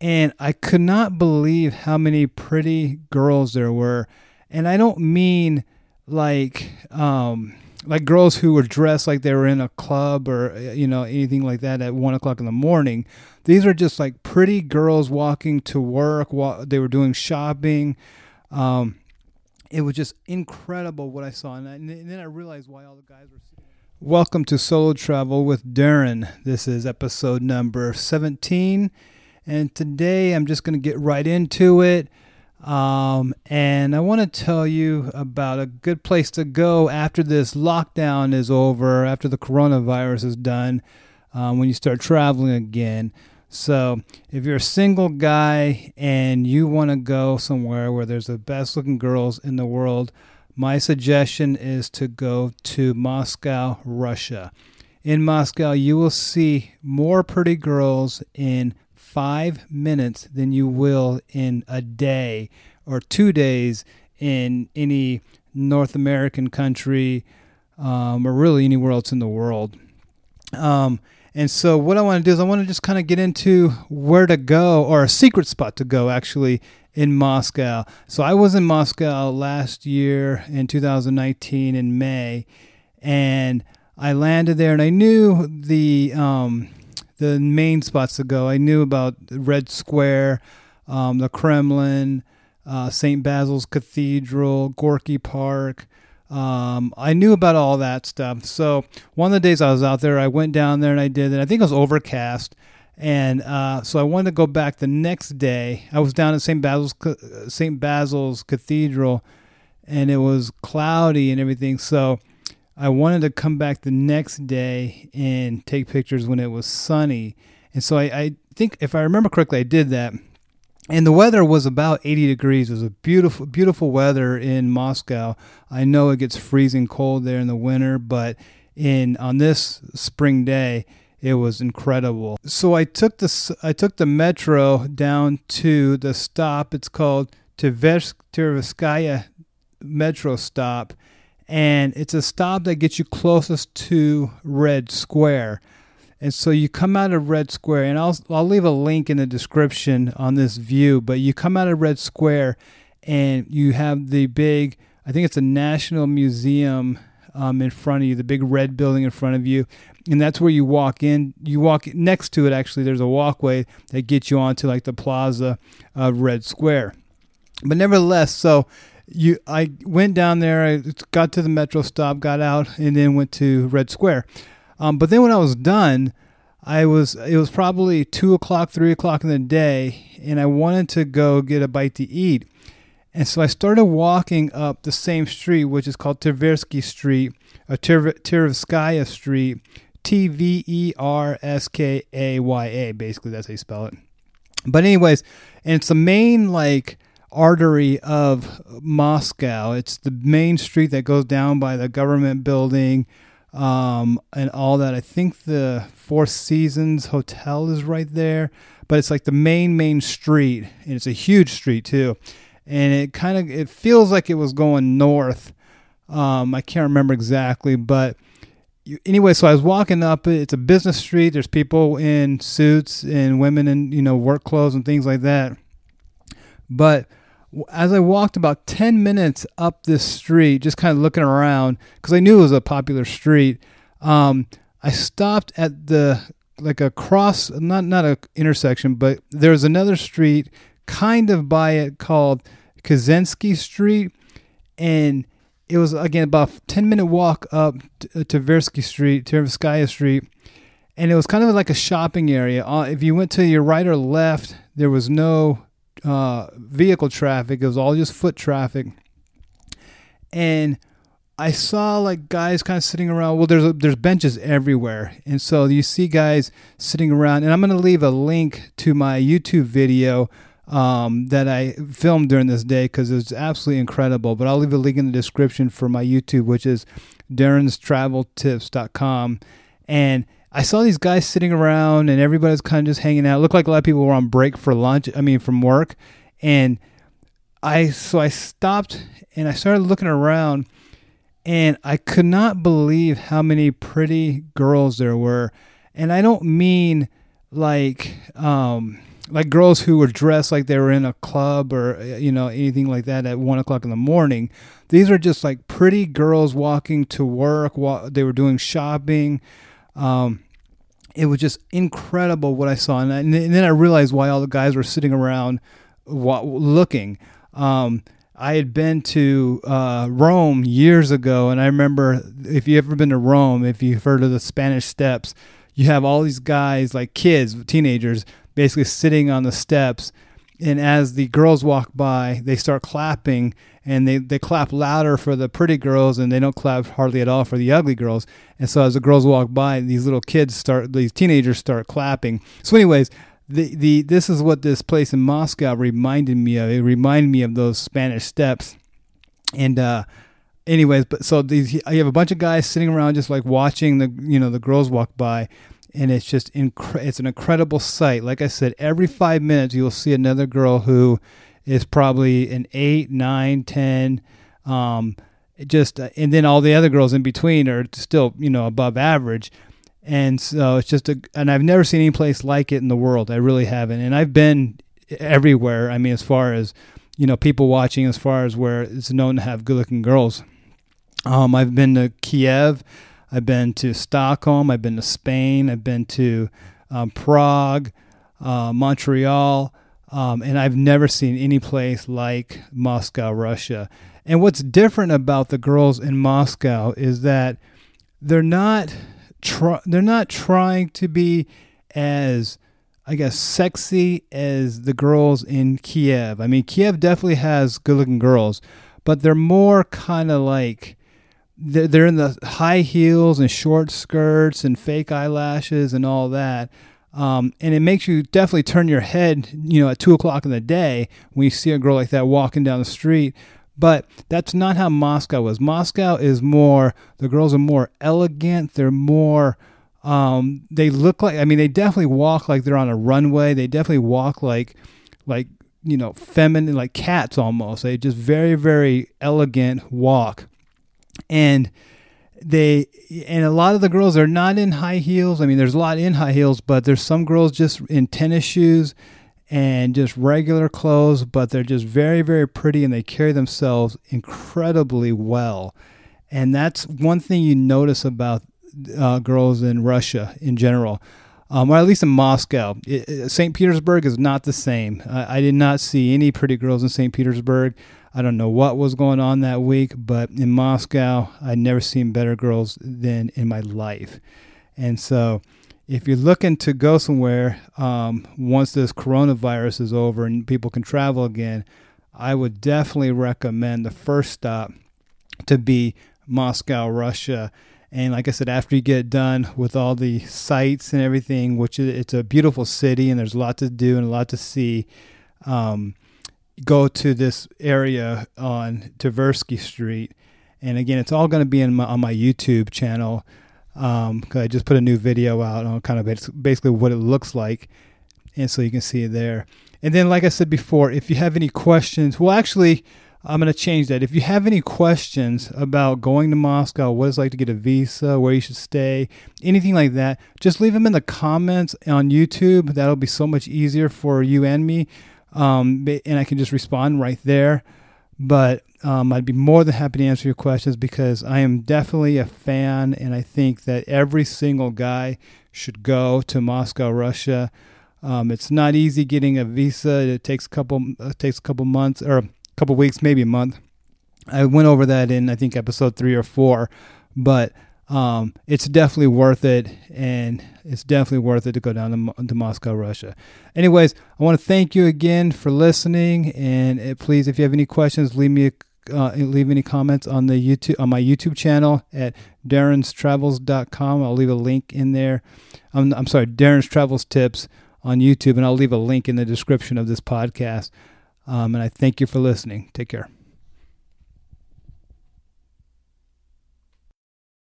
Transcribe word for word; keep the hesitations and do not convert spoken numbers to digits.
and I could not believe how many pretty girls there were. And I don't mean like um, like girls who were dressed like they were in a club or, you know, anything like that at one o'clock in the morning. These were just like pretty girls walking to work. While they were doing shopping. Um, it was just incredible what I saw. And, I, and then I realized why all the guys were sitting. Welcome to Solo Travel with Darren. This is episode number seventeen. And today I'm just going to get right into it. Um, and I want to tell you about a good place to go after this lockdown is over, after the coronavirus is done, um, when you start traveling again. So if you're a single guy and you want to go somewhere where there's the best looking girls in the world, my suggestion is to go to Moscow, Russia. In Moscow, you will see more pretty girls in five minutes than you will in a day or two days in any North American country um, or really anywhere else in the world. Um, and so what I want to do is I want to just kind of get into where to go, or a secret spot to go actually in Moscow. So I was in Moscow last year in two thousand nineteen in May, and I landed there and I knew the... Um, the main spots to go. I knew about Red Square, um, the Kremlin, uh, Saint Basil's Cathedral, Gorky Park. Um, I knew about all that stuff. So one of the days I was out there, I went down there and I did it. I think it was overcast. And uh, so I wanted to go back the next day. I was down at Saint Basil's, Saint Basil's Cathedral, and it was cloudy and everything. So I wanted to come back the next day and take pictures when it was sunny. And so I, I think, if I remember correctly, I did that. And the weather was about eighty degrees. It was a beautiful, beautiful weather in Moscow. I know it gets freezing cold there in the winter, but in on this spring day, it was incredible. So I took the, I took the metro down to the stop. It's called Tverskaya metro stop. And it's a stop that gets you closest to Red Square. And so you come out of Red Square, and I'll I'll leave a link in the description on this view, but you come out of Red Square and you have the big, I think it's a National Museum um, in front of you, the big red building in front of you. And that's where you walk in. You walk next to it, actually. There's a walkway that gets you onto like the plaza of Red Square. But nevertheless, so... You, I went down there, I got to the metro stop, got out, and then went to Red Square. Um, but then when I was done, I was it was probably two o'clock, three o'clock in the day, and I wanted to go get a bite to eat. And so I started walking up the same street, which is called Tversky Street, or Tverskaya Street, T V E R S K A Y A, basically that's how you spell it. But anyways, and it's the main, like, artery of Moscow. It's the main street that goes down by the government building um, and all that. I think the Four Seasons Hotel is right there, but it's like the main, main street, and it's a huge street too. And it kind of, it feels like it was going north. Um, I can't remember exactly, but you, anyway, so I was walking up. It's a business street. There's people in suits and women in, you know, work clothes and things like that. But as I walked about ten minutes up this street, just kind of looking around, because I knew it was a popular street, um, I stopped at the, like a cross, not not an intersection, but there's another street kind of by it called Kaczynski Street. And it was, again, about a ten-minute walk up to Tversky Street, Tverskaya Street. And it was kind of like a shopping area. If you went to your right or left, there was no... Uh, vehicle traffic. It was all just foot traffic. And I saw like guys kind of sitting around. Well, there's a, there's benches everywhere. And so you see guys sitting around. And I'm going to leave a link to my YouTube video um, that I filmed during this day because it was absolutely incredible. But I'll leave a link in the description for my YouTube, which is darren's travel tips dot com. And I saw these guys sitting around and everybody's kind of just hanging out. It looked like a lot of people were on break for lunch, I mean, from work. And I, so I stopped and I started looking around, and I could not believe how many pretty girls there were. And I don't mean like, um, like girls who were dressed like they were in a club or, you know, anything like that at one o'clock in the morning. These are just like pretty girls walking to work. Walk, they were doing shopping. Um, it was just incredible what I saw. And, I, and then I realized why all the guys were sitting around wa- looking. Um, I had been to uh, Rome years ago, and I remember, if you've ever been to Rome, if you've heard of the Spanish Steps, you have all these guys, like kids, teenagers, basically sitting on the steps, and as the girls walk by, they start clapping, and they, they clap louder for the pretty girls, and they don't clap hardly at all for the ugly girls. And so as the girls walk by, these little kids start, these teenagers start clapping. So anyways, the the this is what this place in Moscow reminded me of. It reminded me of those Spanish Steps. And uh, anyways, but so these, you have a bunch of guys sitting around just like watching the, you know, the girls walk by. And it's just, inc- it's an incredible sight. Like I said, every five minutes you'll see another girl who is probably an eight, nine, ten. Um, just, and then all the other girls in between are still, you know, above average. And so it's just, a, and I've never seen any place like it in the world. I really haven't. And I've been everywhere. I mean, as far as, you know, people watching, as far as where it's known to have good looking girls. Um, I've been to Kiev. I've been to Stockholm, I've been to Spain, I've been to um, Prague, uh, Montreal, um, and I've never seen any place like Moscow, Russia. And what's different about the girls in Moscow is that they're not try- they're not trying to be as, I guess, sexy as the girls in Kiev. I mean, Kiev definitely has good-looking girls, but they're more kind of like, they're in the high heels and short skirts and fake eyelashes and all that. Um, and it makes you definitely turn your head, you know, at two o'clock in the day when you see a girl like that walking down the street. But that's not how Moscow was. Moscow is more, the girls are more elegant. They're more, um, they look like, I mean, they definitely walk like they're on a runway. They definitely walk like, like, you know, feminine, like cats almost. They just very, very elegant walk. And they, and a lot of the girls are not in high heels. I mean, there's a lot in high heels, but there's some girls just in tennis shoes and just regular clothes, but they're just very, very pretty and they carry themselves incredibly well. And that's one thing you notice about uh, girls in Russia in general, um, or at least in Moscow. It, it, Saint Petersburg is not the same. I, I did not see any pretty girls in Saint Petersburg. I don't know what was going on that week, but in Moscow, I'd never seen better girls than in my life. And so if you're looking to go somewhere, um, once this coronavirus is over and people can travel again, I would definitely recommend the first stop to be Moscow, Russia. And like I said, after you get done with all the sights and everything, which it's a beautiful city and there's a lot to do and a lot to see, um, go to this area on Tversky Street. And again, it's all going to be in my, on my YouTube channel. Um, cause I just put a new video out on kind of basically what it looks like. And so you can see it there. And then, like I said before, if you have any questions, well, actually I'm going to change that. If you have any questions about going to Moscow, what it's like to get a visa, where you should stay, anything like that, just leave them in the comments on YouTube. That'll be so much easier for you and me. Um, and I can just respond right there, but, um, I'd be more than happy to answer your questions because I am definitely a fan. And I think that every single guy should go to Moscow, Russia. Um, it's not easy getting a visa. It takes a couple, it takes a couple months or a couple weeks, maybe a month. I went over that in, I think episode three or four, but, um, it's definitely worth it. And it's definitely worth it to go down to, to Moscow, Russia. Anyways, I want to thank you again for listening. And uh, please, if you have any questions, leave me, uh, leave any comments on the YouTube, on my YouTube channel at darren's travels dot com. I'll leave a link in there. I'm, I'm sorry, Darren's Travels Tips on YouTube. And I'll leave a link in the description of this podcast. Um, and I thank you for listening. Take care.